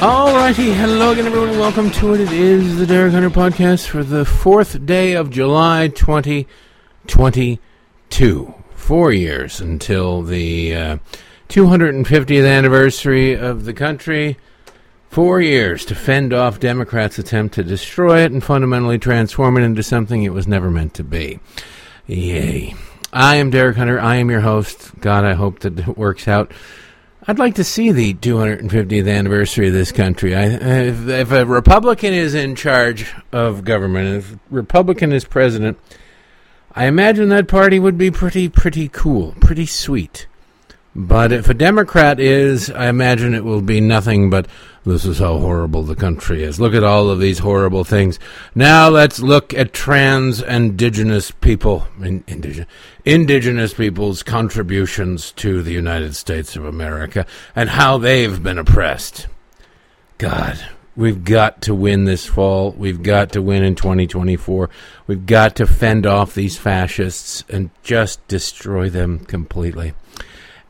Alrighty, hello again everyone, welcome to it. It is the Derek Hunter Podcast for the 4th day of July 2022. 4 years until the 250th anniversary of the country. 4 years to fend off Democrats' attempt to destroy it and fundamentally transform it into something it was never meant to be. Yay. I am Derek Hunter, I am your host. God, I hope that it works out. I'd like to see the 250th anniversary of this country. If a Republican is in charge of government, if a Republican is president, I imagine that party would be pretty cool, pretty sweet. But if a Democrat is, I imagine it will be nothing but, this is how horrible the country is. Look at all of these horrible things. Now let's look at trans indigenous people's contributions to the United States of America and how they've been oppressed. God, we've got to win this fall. We've got to win in 2024. We've got to fend off these fascists and just destroy them completely.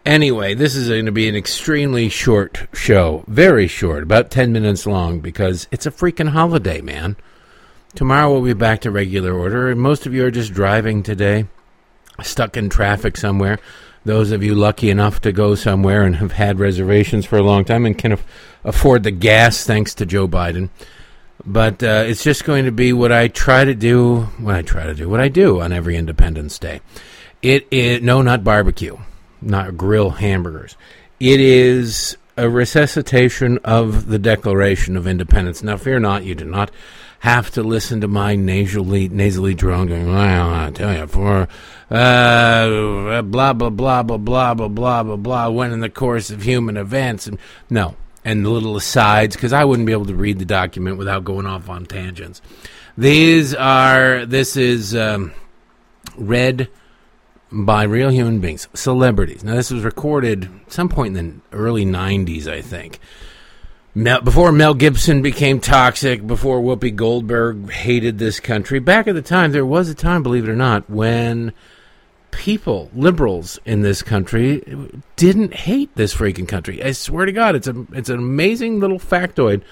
Anyway, this is going to be an extremely short show. Very short, about 10 minutes long, because it's a freaking holiday, man. Tomorrow we'll be back to regular order, and most of you are just driving today, stuck in traffic somewhere. Those of you lucky enough to go somewhere and have had reservations for a long time and can afford the gas, thanks to Joe Biden. But it's just going to be what I do on every Independence Day. Not barbecue. Not grill hamburgers. It is a resuscitation of the Declaration of Independence. Now, fear not, you do not have to listen to my nasally drone going, well, I tell you, for blah, blah, blah, blah, blah, blah, blah, blah, blah, when in the course of human events. And little asides, because I wouldn't be able to read the document without going off on tangents. This is read by real human beings, celebrities. Now, this was recorded some point in the early 90s, I think. Before Mel Gibson became toxic, before Whoopi Goldberg hated this country. Back at the time, there was a time, believe it or not, when people, liberals in this country, didn't hate this freaking country. I swear to God, it's an amazing little factoid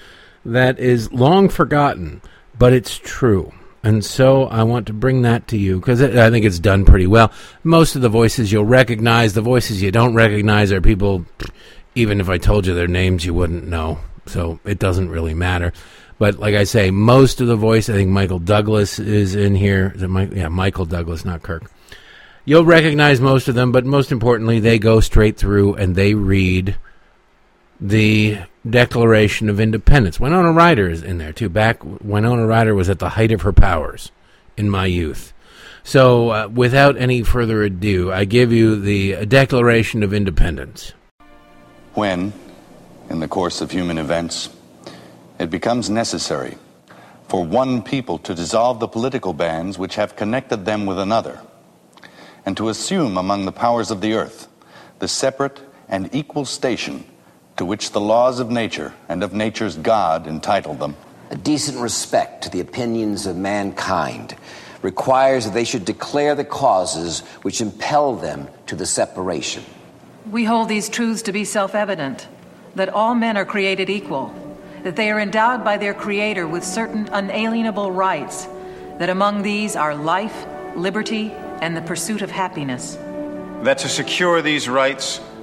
that is long forgotten, but it's true. And so I want to bring that to you because I think it's done pretty well. Most of the voices you'll recognize. The voices you don't recognize are people, even if I told you their names, you wouldn't know. So it doesn't really matter. But like I say, most of the voice, I think Michael Douglas is in here. Is it Michael Douglas, not Kirk. You'll recognize most of them, but most importantly, they go straight through and they read the Declaration of Independence. Winona Ryder is in there, too. Winona Ryder was at the height of her powers in my youth. So, without any further ado, I give you the Declaration of Independence. When, in the course of human events, it becomes necessary for one people to dissolve the political bands which have connected them with another, and to assume among the powers of the earth the separate and equal station to which the laws of nature and of nature's God entitled them. A decent respect to the opinions of mankind requires that they should declare the causes which impel them to the separation. We hold these truths to be self-evident, that all men are created equal, that they are endowed by their Creator with certain unalienable rights, that among these are life, liberty, and the pursuit of happiness. That to secure these rights,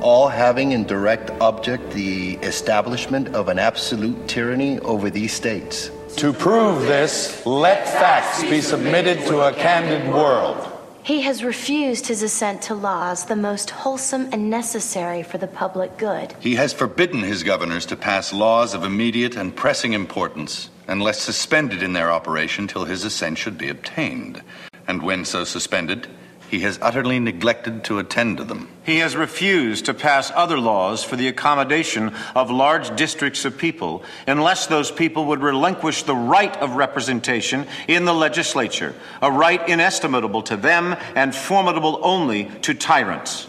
all having in direct object the establishment of an absolute tyranny over these states. To prove this, let facts be submitted to a candid world. He has refused his assent to laws the most wholesome and necessary for the public good. He has forbidden his governors to pass laws of immediate and pressing importance, unless suspended in their operation till his assent should be obtained. And when so suspended, he has utterly neglected to attend to them. He has refused to pass other laws for the accommodation of large districts of people, unless those people would relinquish the right of representation in the legislature, a right inestimable to them and formidable only to tyrants.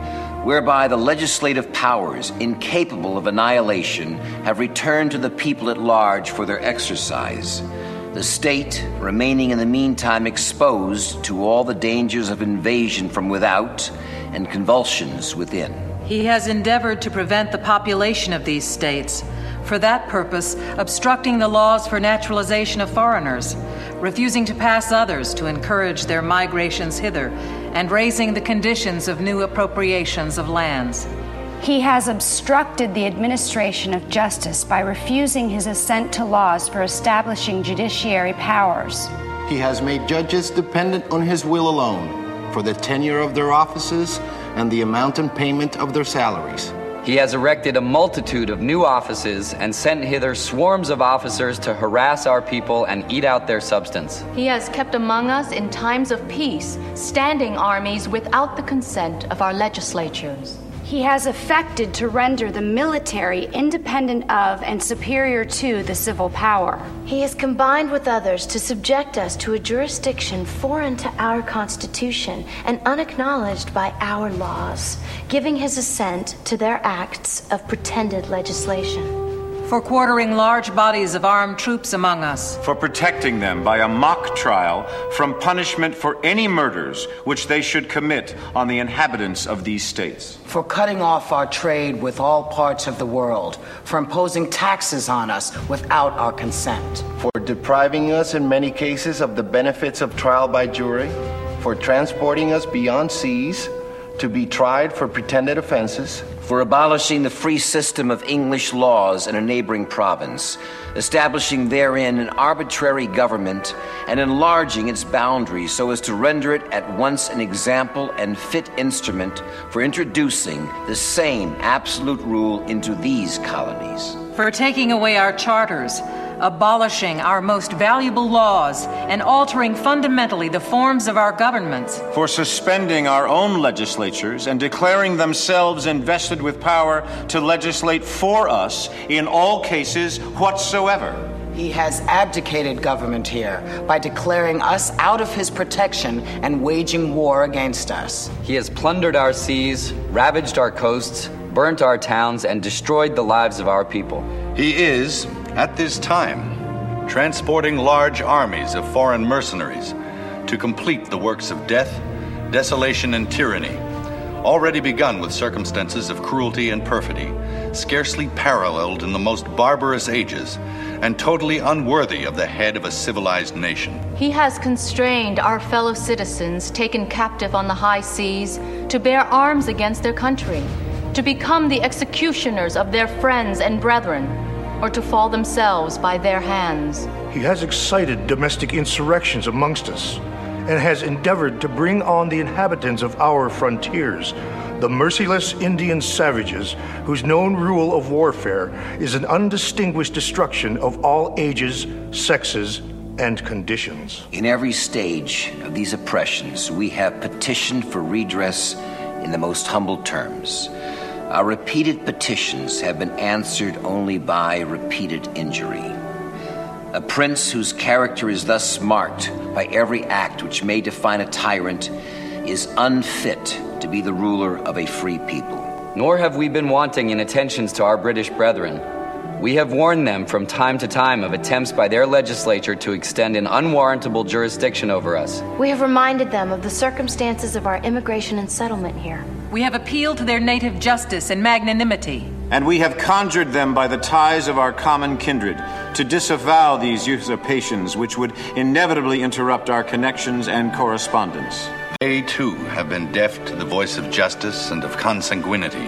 whereby the legislative powers, incapable of annihilation, have returned to the people at large for their exercise, the state remaining in the meantime exposed to all the dangers of invasion from without and convulsions within. He has endeavored to prevent the population of these states, for that purpose obstructing the laws for naturalization of foreigners, refusing to pass others to encourage their migrations hither, and raising the conditions of new appropriations of lands. He has obstructed the administration of justice by refusing his assent to laws for establishing judiciary powers. He has made judges dependent on his will alone for the tenure of their offices and the amount and payment of their salaries. He has erected a multitude of new offices and sent hither swarms of officers to harass our people and eat out their substance. He has kept among us in times of peace standing armies without the consent of our legislatures. He has affected to render the military independent of and superior to the civil power. He has combined with others to subject us to a jurisdiction foreign to our Constitution and unacknowledged by our laws, giving his assent to their acts of pretended legislation. For quartering large bodies of armed troops among us. For protecting them by a mock trial from punishment for any murders which they should commit on the inhabitants of these states. For cutting off our trade with all parts of the world, for imposing taxes on us without our consent. For depriving us in many cases of the benefits of trial by jury, for transporting us beyond seas to be tried for pretended offenses. For abolishing the free system of English laws in a neighboring province, establishing therein an arbitrary government and enlarging its boundaries so as to render it at once an example and fit instrument for introducing the same absolute rule into these colonies. For taking away our charters, abolishing our most valuable laws and altering fundamentally the forms of our governments. For suspending our own legislatures and declaring themselves invested with power to legislate for us in all cases whatsoever. He has abdicated government here by declaring us out of his protection and waging war against us. He has plundered our seas, ravaged our coasts, burnt our towns, and destroyed the lives of our people. He is, at this time, transporting large armies of foreign mercenaries to complete the works of death, desolation, and tyranny, already begun with circumstances of cruelty and perfidy, scarcely paralleled in the most barbarous ages, and totally unworthy of the head of a civilized nation. He has constrained our fellow citizens taken captive on the high seas to bear arms against their country, to become the executioners of their friends and brethren, or to fall themselves by their hands. He has excited domestic insurrections amongst us, and has endeavored to bring on the inhabitants of our frontiers the merciless Indian savages whose known rule of warfare is an undistinguished destruction of all ages, sexes, and conditions. In every stage of these oppressions, we have petitioned for redress in the most humble terms. Our repeated petitions have been answered only by repeated injury. A prince whose character is thus marked by every act which may define a tyrant is unfit to be the ruler of a free people. Nor have we been wanting in attentions to our British brethren. We have warned them from time to time of attempts by their legislature to extend an unwarrantable jurisdiction over us. We have reminded them of the circumstances of our immigration and settlement here. We have appealed to their native justice and magnanimity. And we have conjured them by the ties of our common kindred to disavow these usurpations which would inevitably interrupt our connections and correspondence. They, too, have been deaf to the voice of justice and of consanguinity.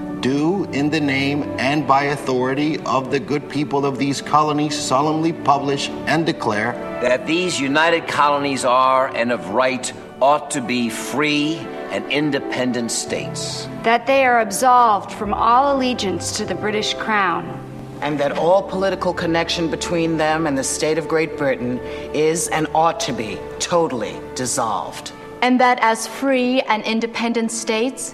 do, in the name and by authority of the good people of these colonies, solemnly publish and declare that these united colonies are, and of right, ought to be free and independent states. That they are absolved from all allegiance to the British Crown. And that all political connection between them and the state of Great Britain is and ought to be totally dissolved. And that as free and independent states,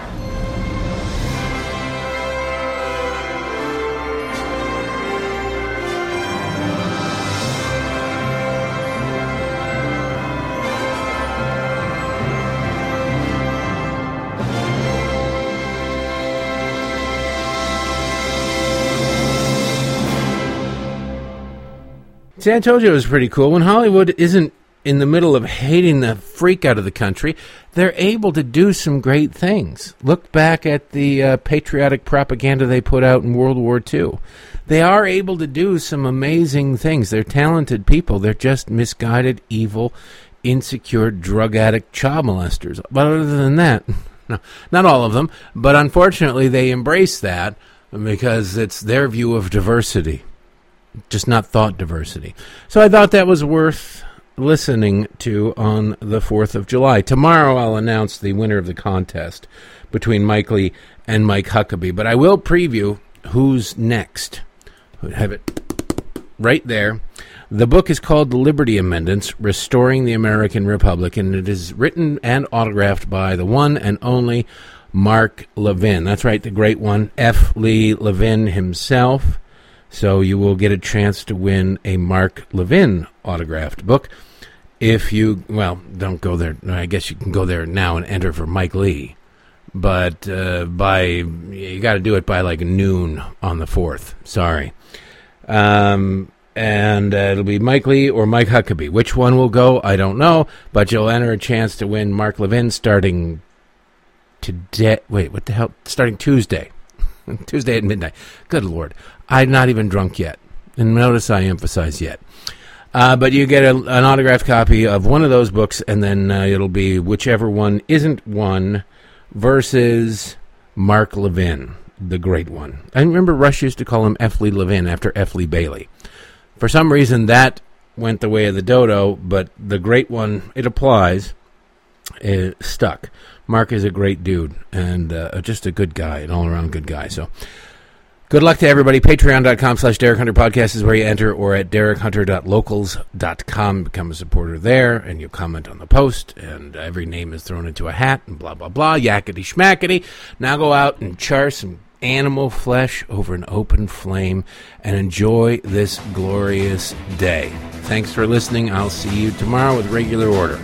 See, I told you it was pretty cool. When Hollywood isn't in the middle of hating the freak out of the country, they're able to do some great things. Look back at the patriotic propaganda they put out in World War II. They are able to do some amazing things. They're talented people. They're just misguided, evil, insecure, drug addict child molesters. But other than that, no, not all of them, but unfortunately they embrace that because it's their view of diversity. Just not thought diversity. So I thought that was worth listening to on the 4th of July. Tomorrow I'll announce the winner of the contest between Mike Lee and Mike Huckabee. But I will preview who's next. I have it right there. The book is called The Liberty Amendments, Restoring the American Republic. And it is written and autographed by the one and only Mark Levin. That's right, the great one, F. Lee Levin himself. So you will get a chance to win a Mark Levin autographed book if you, well, don't go there. I guess you can go there now and enter for Mike Lee. But you got to do it by like noon on the 4th. Sorry. And it'll be Mike Lee or Mike Huckabee. Which one will go, I don't know. But you'll enter a chance to win Mark Levin starting today. Wait, what the hell? Starting Tuesday. Tuesday at midnight. Good Lord. I'm not even drunk yet. And notice I emphasize yet. But you get an autographed copy of one of those books, and then it'll be whichever one isn't won versus Mark Levin, the great one. I remember Rush used to call him F. Lee Levin after F. Lee Bailey. For some reason, that went the way of the dodo, but the great one, it applies, it stuck. Mark is a great dude and just a good guy, an all-around good guy. So good luck to everybody. Patreon.com/Derek Hunter Podcast is where you enter, or at DerekHunter.locals.com. Become a supporter there, and you comment on the post, and every name is thrown into a hat, and blah, blah, blah, yakety schmackety. Now go out and char some animal flesh over an open flame, and enjoy this glorious day. Thanks for listening. I'll see you tomorrow with Regular Order.